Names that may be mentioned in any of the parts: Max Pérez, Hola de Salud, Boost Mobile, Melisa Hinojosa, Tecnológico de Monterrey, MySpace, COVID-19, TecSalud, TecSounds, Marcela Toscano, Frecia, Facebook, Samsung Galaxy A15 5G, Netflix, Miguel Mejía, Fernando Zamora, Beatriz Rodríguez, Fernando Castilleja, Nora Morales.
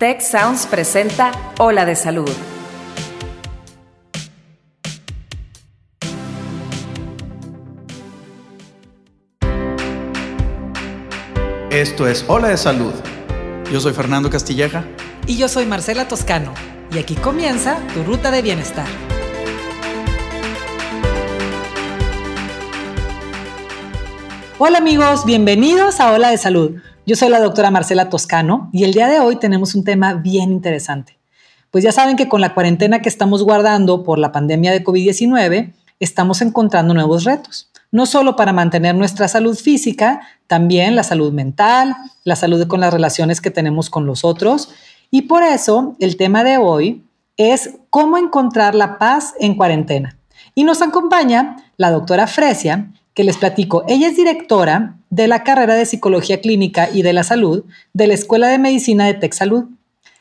TecSalud presenta Hola de Salud. Esto es Hola de Salud. Yo soy Fernando Castilleja. Y yo soy Marcela Toscano. Y aquí comienza tu ruta de bienestar. Hola amigos, bienvenidos a Hola de Salud. Yo soy la doctora Marcela Toscano y el día de hoy tenemos un tema bien interesante. Pues ya saben que con la cuarentena que estamos guardando por la pandemia de COVID-19, estamos encontrando nuevos retos. No solo para mantener nuestra salud física, también la salud mental, la salud con las relaciones que tenemos con los otros. Y por eso el tema de hoy es cómo encontrar la paz en cuarentena. Y nos acompaña la doctora Frecia, que les platico. Ella es directora de la carrera de Psicología Clínica y de la Salud de la Escuela de Medicina de TecSalud.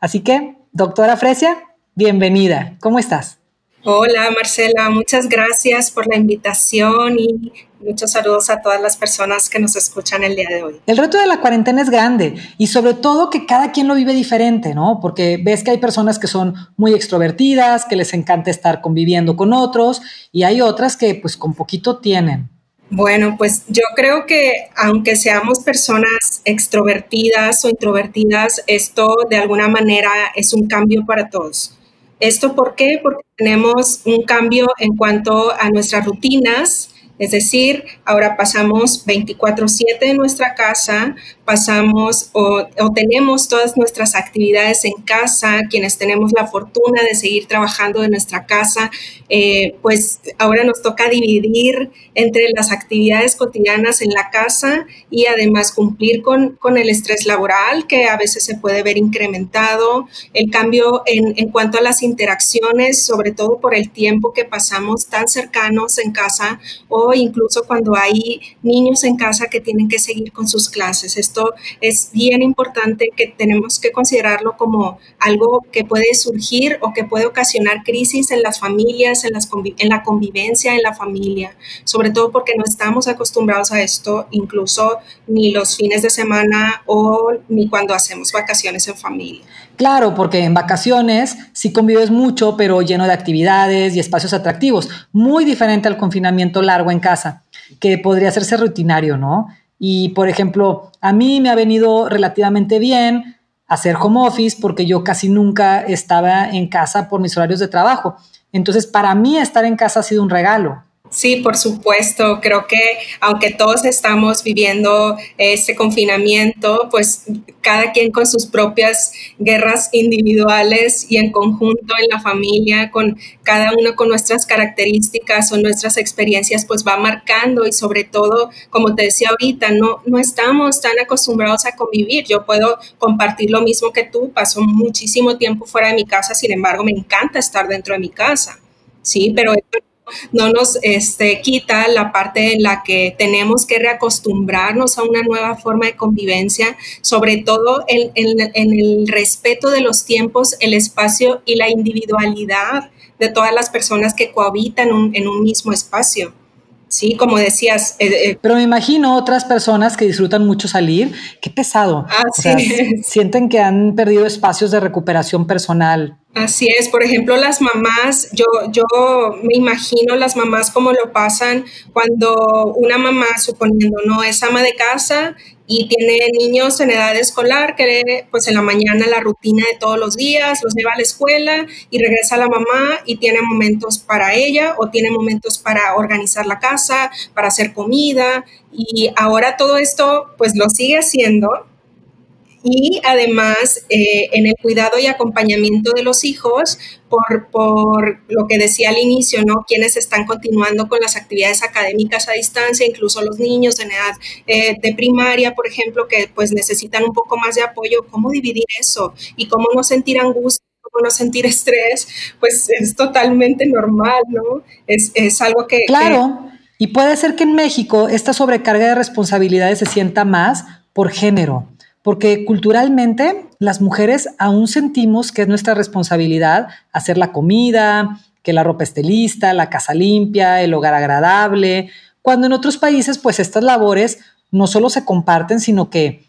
Así que, doctora Frecia, bienvenida. ¿Cómo estás? Hola, Marcela. Muchas gracias por la invitación y muchos saludos a todas las personas que nos escuchan el día de hoy. El reto de la cuarentena es grande y sobre todo que cada quien lo vive diferente, ¿no? Porque ves que hay personas que son muy extrovertidas, que les encanta estar conviviendo con otros y hay otras que pues con poquito tienen. Bueno, pues yo creo que aunque seamos personas extrovertidas o introvertidas, esto de alguna manera es un cambio para todos. ¿Esto por qué? Porque tenemos un cambio en cuanto a nuestras rutinas, es decir, ahora pasamos 24/7 en nuestra casa, pasamos o tenemos todas nuestras actividades en casa, quienes tenemos la fortuna de seguir trabajando de nuestra casa, pues ahora nos toca dividir entre las actividades cotidianas en la casa y además cumplir con el estrés laboral que a veces se puede ver incrementado, el cambio en cuanto a las interacciones, sobre todo por el tiempo que pasamos tan cercanos en casa o incluso cuando hay niños en casa que tienen que seguir con sus clases. Esto es bien importante que tenemos que considerarlo como algo que puede surgir o que puede ocasionar crisis en las familias, en la convivencia, en la familia, sobre todo porque no estamos acostumbrados a esto, incluso ni los fines de semana o ni cuando hacemos vacaciones en familia. Claro, porque en vacaciones sí convives mucho, pero lleno de actividades y espacios atractivos, muy diferente al confinamiento largo en casa, que podría hacerse rutinario, ¿no? Y, por ejemplo, a mí me ha venido relativamente bien hacer home office porque yo casi nunca estaba en casa por mis horarios de trabajo. Entonces, para mí estar en casa ha sido un regalo. Sí, por supuesto. Creo que aunque todos estamos viviendo este confinamiento, pues cada quien con sus propias guerras individuales y en conjunto en la familia, con cada uno con nuestras características o nuestras experiencias, pues va marcando y sobre todo, como te decía ahorita, no estamos tan acostumbrados a convivir. Yo puedo compartir lo mismo que tú, paso muchísimo tiempo fuera de mi casa, sin embargo, me encanta estar dentro de mi casa, sí, pero no nos quita la parte en la que tenemos que reacostumbrarnos a una nueva forma de convivencia, sobre todo en el respeto de los tiempos, el espacio y la individualidad de todas las personas que cohabitan en un mismo espacio. Sí, como decías. Pero me imagino otras personas que disfrutan mucho salir. Qué pesado. Así es. Sienten que han perdido espacios de recuperación personal. Así es. Por ejemplo, las mamás. Yo me imagino las mamás cómo lo pasan cuando una mamá, suponiendo, no es ama de casa y tiene niños en edad escolar que pues en la mañana la rutina de todos los días, los lleva a la escuela y regresa la mamá y tiene momentos para ella o tiene momentos para organizar la casa, para hacer comida y ahora todo esto pues lo sigue haciendo y además en el cuidado y acompañamiento de los hijos por lo que decía al inicio, ¿no? Quienes están continuando con las actividades académicas a distancia, incluso los niños en edad de primaria, por ejemplo, que pues necesitan un poco más de apoyo. ¿Cómo dividir eso? ¿Y cómo no sentir angustia? ¿Cómo no sentir estrés? Pues es totalmente normal, ¿no? Es algo que... Claro, y puede ser que en México esta sobrecarga de responsabilidades se sienta más por género. Porque culturalmente las mujeres aún sentimos que es nuestra responsabilidad hacer la comida, que la ropa esté lista, la casa limpia, el hogar agradable, cuando en otros países pues estas labores no solo se comparten, sino que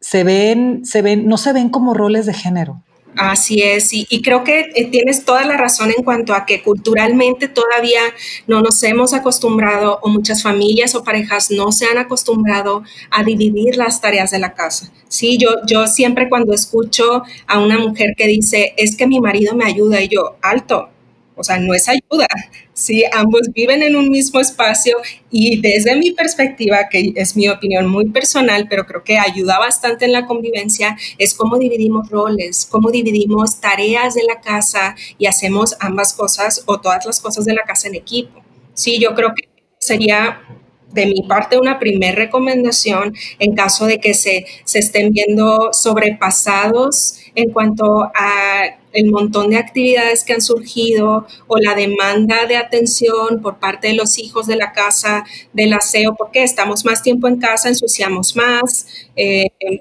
no se ven como roles de género. Así es, y creo que tienes toda la razón en cuanto a que culturalmente todavía no nos hemos acostumbrado, o muchas familias o parejas no se han acostumbrado a dividir las tareas de la casa. Sí, yo siempre cuando escucho a una mujer que dice, es que mi marido me ayuda, y yo, alto, o sea, no es ayuda. Sí, ambos viven en un mismo espacio y desde mi perspectiva, que es mi opinión muy personal, pero creo que ayuda bastante en la convivencia, es cómo dividimos roles, cómo dividimos tareas de la casa y hacemos ambas cosas o todas las cosas de la casa en equipo. Sí, yo creo que sería de mi parte una primera recomendación en caso de que se estén viendo sobrepasados en cuanto a el montón de actividades que han surgido o la demanda de atención por parte de los hijos de la casa, del aseo, porque estamos más tiempo en casa, ensuciamos más,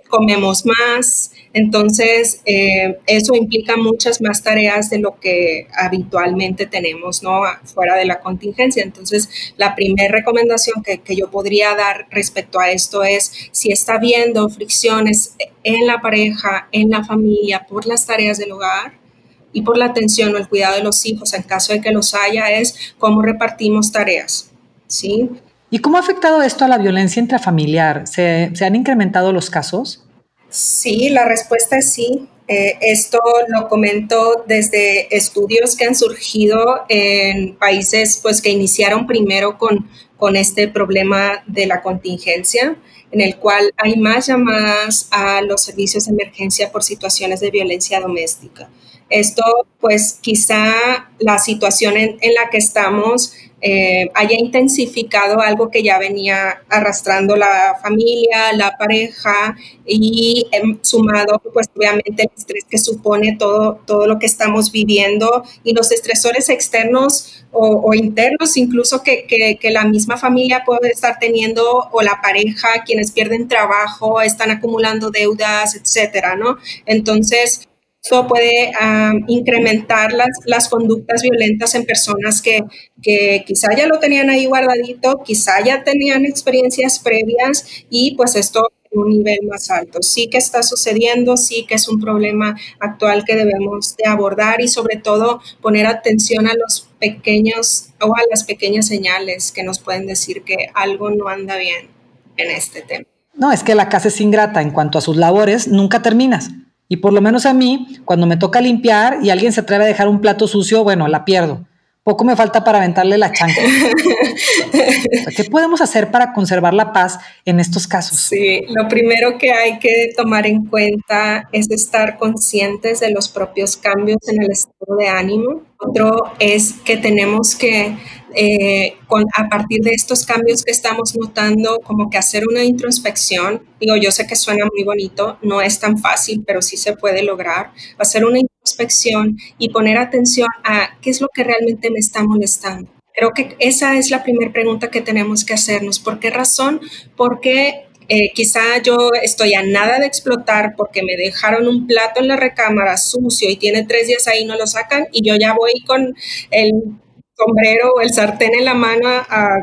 comemos más. Entonces, eso implica muchas más tareas de lo que habitualmente tenemos, ¿no? Fuera de la contingencia. Entonces, la primera recomendación que yo podría dar respecto a esto es, si está habiendo fricciones en la pareja, en la familia, por las tareas del hogar y por la atención o el cuidado de los hijos, en caso de que los haya, es cómo repartimos tareas, ¿sí? ¿Y cómo ha afectado esto a la violencia intrafamiliar? ¿Se han incrementado los casos? Sí, la respuesta es sí. Esto lo comento desde estudios que han surgido en países pues, que iniciaron primero con este problema de la contingencia, en el cual hay más llamadas a los servicios de emergencia por situaciones de violencia doméstica. Esto, pues quizá la situación en la que estamos haya intensificado algo que ya venía arrastrando la familia, la pareja y sumado, pues obviamente el estrés que supone todo lo que estamos viviendo y los estresores externos o internos, incluso que la misma familia puede estar teniendo o la pareja, quienes pierden trabajo, están acumulando deudas, etcétera, ¿no? Entonces, esto puede incrementar las conductas violentas en personas que quizá ya lo tenían ahí guardadito, quizá ya tenían experiencias previas y pues esto en un nivel más alto. Sí que está sucediendo, sí que es un problema actual que debemos de abordar y sobre todo poner atención a los pequeños o a las pequeñas señales que nos pueden decir que algo no anda bien en este tema. No, es que la casa es ingrata en cuanto a sus labores, nunca terminas. Y por lo menos a mí, cuando me toca limpiar y alguien se atreve a dejar un plato sucio, bueno, la pierdo. Poco me falta para aventarle la chancla. O sea, ¿qué podemos hacer para conservar la paz en estos casos? Sí, lo primero que hay que tomar en cuenta es estar conscientes de los propios cambios en el estado de ánimo. Otro es que tenemos que, a partir de estos cambios que estamos notando, como que hacer una introspección. Digo, yo sé que suena muy bonito, no es tan fácil, pero sí se puede lograr. Hacer una introspección y poner atención a qué es lo que realmente me está molestando. Creo que esa es la primera pregunta que tenemos que hacernos. ¿Por qué razón? Porque quizá yo estoy a nada de explotar porque me dejaron un plato en la recámara sucio y tiene 3 días ahí, no lo sacan y yo ya voy con el sombrero o el sartén en la mano a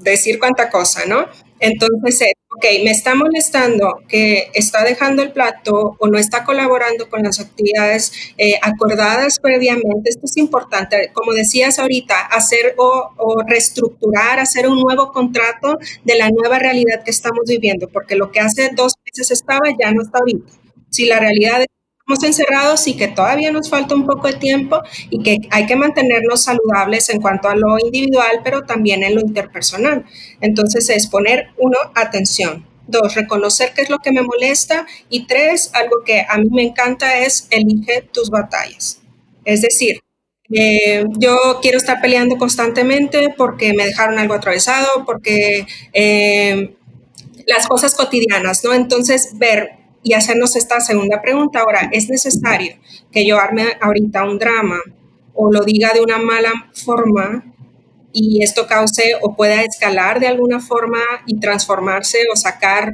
decir cuánta cosa, ¿no? Entonces, ok, me está molestando que está dejando el plato o no está colaborando con las actividades acordadas previamente. Esto es importante, como decías ahorita, hacer o reestructurar, hacer un nuevo contrato de la nueva realidad que estamos viviendo, porque lo que hace 2 meses estaba ya no está ahorita. Si la realidad es que estamos encerrados y que todavía nos falta un poco de tiempo y que hay que mantenernos saludables en cuanto a lo individual, pero también en lo interpersonal. Entonces es poner, 1, atención. 2, reconocer qué es lo que me molesta. Y 3, algo que a mí me encanta es elige tus batallas. Es decir, yo quiero estar peleando constantemente porque me dejaron algo atravesado, porque las cosas cotidianas, ¿no? Entonces ver y hacernos esta segunda pregunta. Ahora, ¿es necesario que yo arme ahorita un drama o lo diga de una mala forma y esto cause o pueda escalar de alguna forma y transformarse o sacar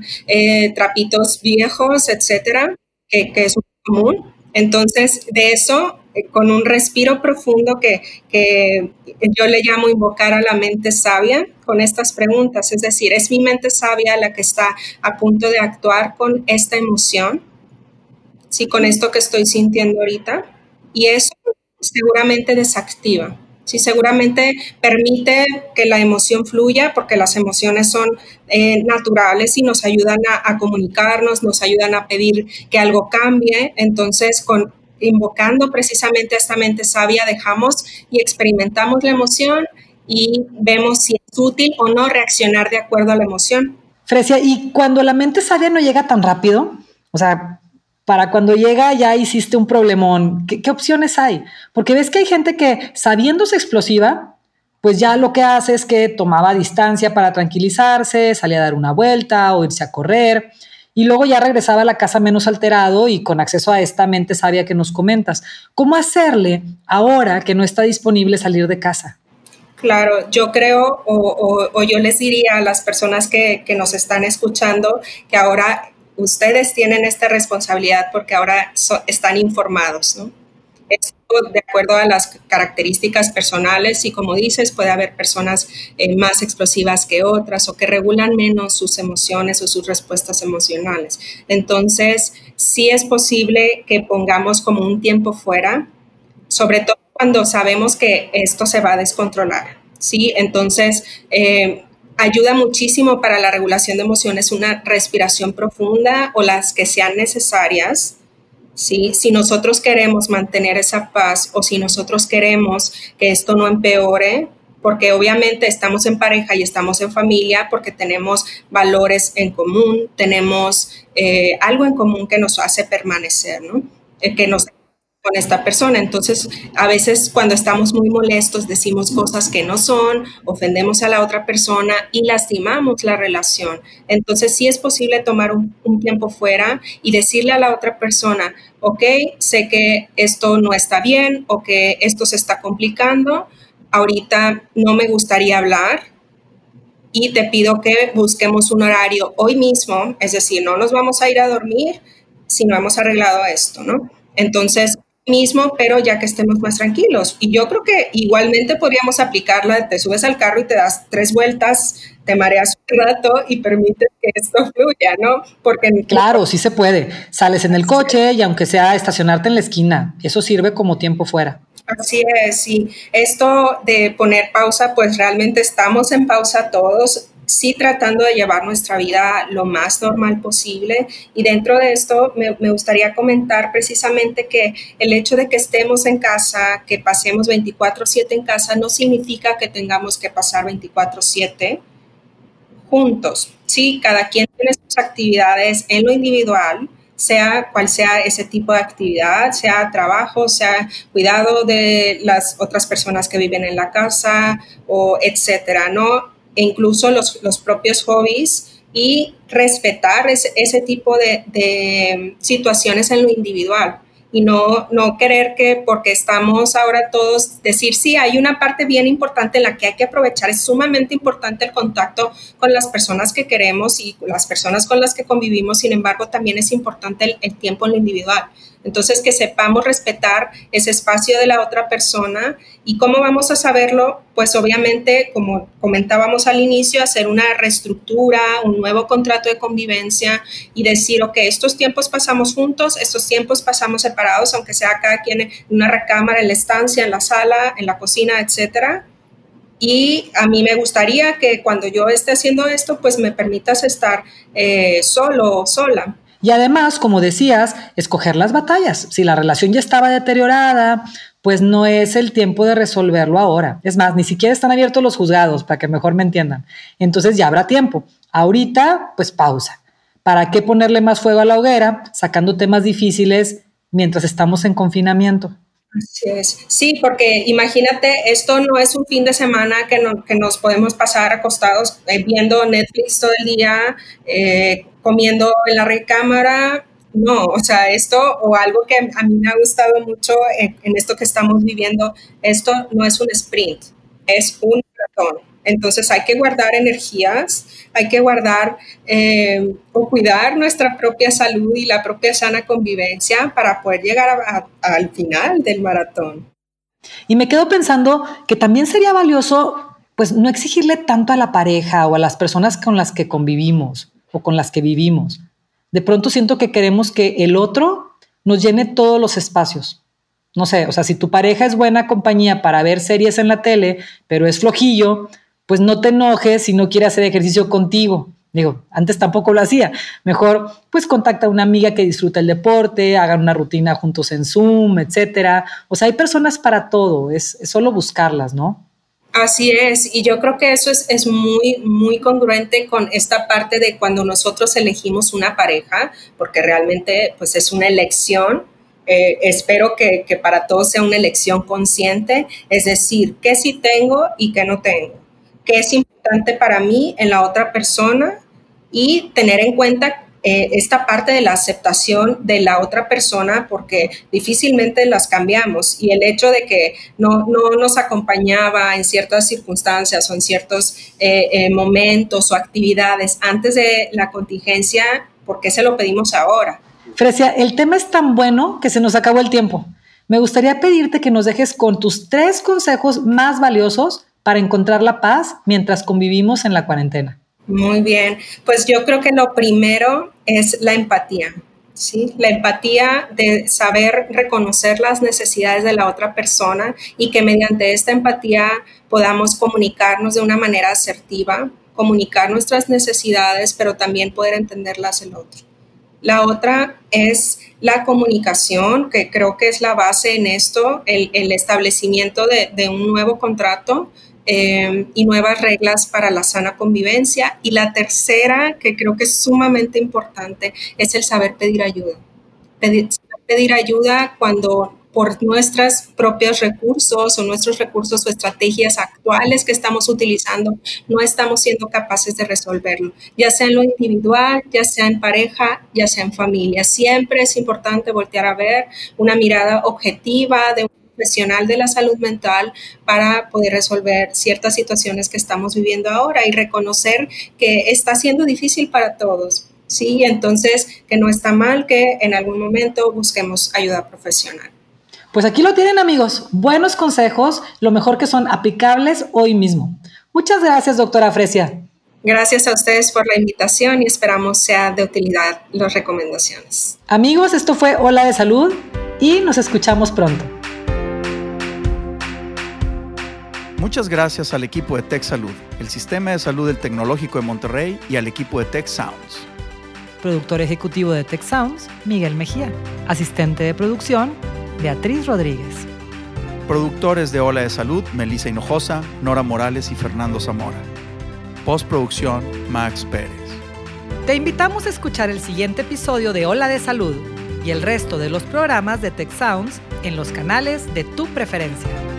trapitos viejos, etcétera, que es muy común? Entonces, de eso, con un respiro profundo que yo le llamo invocar a la mente sabia con estas preguntas, es decir, ¿es mi mente sabia la que está a punto de actuar con esta emoción? ¿sí? Con esto que estoy sintiendo ahorita, y eso seguramente desactiva, ¿sí? Seguramente permite que la emoción fluya, porque las emociones son naturales y nos ayudan a comunicarnos, nos ayudan a pedir que algo cambie. Entonces, invocando precisamente a esta mente sabia, dejamos y experimentamos la emoción y vemos si es útil o no reaccionar de acuerdo a la emoción. Frecia, ¿y cuando la mente sabia no llega tan rápido? O sea, para cuando llega ya hiciste un problemón. ¿Qué opciones hay? Porque ves que hay gente que, sabiéndose explosiva, pues ya lo que hace es que tomaba distancia para tranquilizarse, salía a dar una vuelta o irse a correr, y luego ya regresaba a la casa menos alterado y con acceso a esta mente sabia que nos comentas. ¿Cómo hacerle ahora que no está disponible salir de casa? Claro, yo creo o yo les diría a las personas que nos están escuchando que ahora ustedes tienen esta responsabilidad porque ahora están informados, ¿no? Esto de acuerdo a las características personales y, como dices, puede haber personas más explosivas que otras o que regulan menos sus emociones o sus respuestas emocionales. Entonces, sí es posible que pongamos como un tiempo fuera, sobre todo cuando sabemos que esto se va a descontrolar, ¿sí? Entonces, ayuda muchísimo para la regulación de emociones una respiración profunda o las que sean necesarias, ¿sí? Si nosotros queremos mantener esa paz o si nosotros queremos que esto no empeore, porque obviamente estamos en pareja y estamos en familia, porque tenemos valores en común, tenemos algo en común que nos hace permanecer, ¿no? Que nos con esta persona. Entonces, a veces cuando estamos muy molestos decimos cosas que no son, ofendemos a la otra persona y lastimamos la relación. Entonces, sí es posible tomar un tiempo fuera y decirle a la otra persona, ok, sé que esto no está bien o que esto se está complicando, ahorita no me gustaría hablar y te pido que busquemos un horario hoy mismo, es decir, no nos vamos a ir a dormir si no hemos arreglado esto, ¿no? Entonces, mismo, pero ya que estemos más tranquilos. Y yo creo que igualmente podríamos aplicarla, te subes al carro y te das 3 vueltas, te mareas un rato y permites que esto fluya, ¿no? Porque claro, sí se puede. Sales en el coche y aunque sea estacionarte en la esquina, eso sirve como tiempo fuera. Así es, y esto de poner pausa, pues realmente estamos en pausa todos, sí tratando de llevar nuestra vida lo más normal posible. Y dentro de esto me gustaría comentar precisamente que el hecho de que estemos en casa, que pasemos 24/7 en casa, no significa que tengamos que pasar 24/7 juntos. Sí, cada quien tiene sus actividades en lo individual, sea cual sea ese tipo de actividad, sea trabajo, sea cuidado de las otras personas que viven en la casa, o etcétera, ¿no? E incluso los propios hobbies, y respetar ese tipo de situaciones en lo individual y no querer que porque estamos ahora todos decir sí, hay una parte bien importante en la que hay que aprovechar, es sumamente importante el contacto con las personas que queremos y las personas con las que convivimos, sin embargo también es importante el tiempo en lo individual. Entonces, que sepamos respetar ese espacio de la otra persona. ¿Y cómo vamos a saberlo? Pues obviamente, como comentábamos al inicio, hacer una reestructura, un nuevo contrato de convivencia y decir, ok, estos tiempos pasamos juntos, estos tiempos pasamos separados, aunque sea cada quien en una recámara, en la estancia, en la sala, en la cocina, etcétera. Y a mí me gustaría que cuando yo esté haciendo esto, pues me permitas estar solo o sola. Y además, como decías, escoger las batallas. Si la relación ya estaba deteriorada, pues no es el tiempo de resolverlo ahora. Es más, ni siquiera están abiertos los juzgados, para que mejor me entiendan. Entonces ya habrá tiempo. Ahorita, pues pausa. ¿Para qué ponerle más fuego a la hoguera sacando temas difíciles mientras estamos en confinamiento? Así es. Sí, porque imagínate, esto no es un fin de semana que nos podemos pasar acostados viendo Netflix todo el día, comiendo en la recámara. No, o sea, esto o algo que a mí me ha gustado mucho en esto que estamos viviendo, esto no es un sprint, es un maratón. Entonces hay que guardar energías, hay que guardar o cuidar nuestra propia salud y la propia sana convivencia para poder llegar al final del maratón. Y me quedo pensando que también sería valioso, pues, no exigirle tanto a la pareja o a las personas con las que convivimos o con las que vivimos. De pronto siento que queremos que el otro nos llene todos los espacios. No sé, o sea, si tu pareja es buena compañía para ver series en la tele, pero es flojillo, pues no te enojes si no quiere hacer ejercicio contigo. Digo, antes tampoco lo hacía. Mejor, pues contacta a una amiga que disfruta el deporte, hagan una rutina juntos en Zoom, etcétera. O sea, hay personas para todo, es solo buscarlas, ¿no? Así es, y yo creo que eso es muy, muy congruente con esta parte de cuando nosotros elegimos una pareja, porque realmente pues es una elección. Espero que para todos sea una elección consciente, es decir, qué sí tengo y qué no tengo, qué es importante para mí en la otra persona y tener en cuenta esta parte de la aceptación de la otra persona, porque difícilmente las cambiamos, y el hecho de que no nos acompañaba en ciertas circunstancias o en ciertos momentos o actividades antes de la contingencia, ¿por qué se lo pedimos ahora? Frecia, el tema es tan bueno que se nos acabó el tiempo. Me gustaría pedirte que nos dejes con tus 3 consejos más valiosos para encontrar la paz mientras convivimos en la cuarentena. Muy bien, pues yo creo que lo primero es la empatía, ¿sí? La empatía de saber reconocer las necesidades de la otra persona y que mediante esta empatía podamos comunicarnos de una manera asertiva, comunicar nuestras necesidades, pero también poder entenderlas el otro. La otra es la comunicación, que creo que es la base en esto, el establecimiento de un nuevo contrato y nuevas reglas para la sana convivencia. Y la tercera, que creo que es sumamente importante, es el saber pedir ayuda. Pedir ayuda cuando por nuestros propios recursos o nuestros recursos o estrategias actuales que estamos utilizando, no estamos siendo capaces de resolverlo, ya sea en lo individual, ya sea en pareja, ya sea en familia. Siempre es importante voltear a ver una mirada objetiva de un profesional de la salud mental para poder resolver ciertas situaciones que estamos viviendo ahora y reconocer que está siendo difícil para todos. Sí, entonces que no está mal que en algún momento busquemos ayuda profesional. Pues aquí lo tienen, amigos, buenos consejos, lo mejor que son aplicables hoy mismo. Muchas gracias, doctora Frecia. Gracias a ustedes por la invitación y esperamos sea de utilidad las recomendaciones. Amigos, esto fue Hola de Salud y nos escuchamos pronto. Muchas gracias al equipo de TecSalud, el sistema de salud del Tecnológico de Monterrey, y al equipo de TecSounds. Productor ejecutivo de TecSounds, Miguel Mejía. Asistente de producción, Beatriz Rodríguez. Productores de Hola de Salud, Melisa Hinojosa, Nora Morales y Fernando Zamora. Postproducción, Max Pérez. Te invitamos a escuchar el siguiente episodio de Hola de Salud y el resto de los programas de TecSounds en los canales de tu preferencia.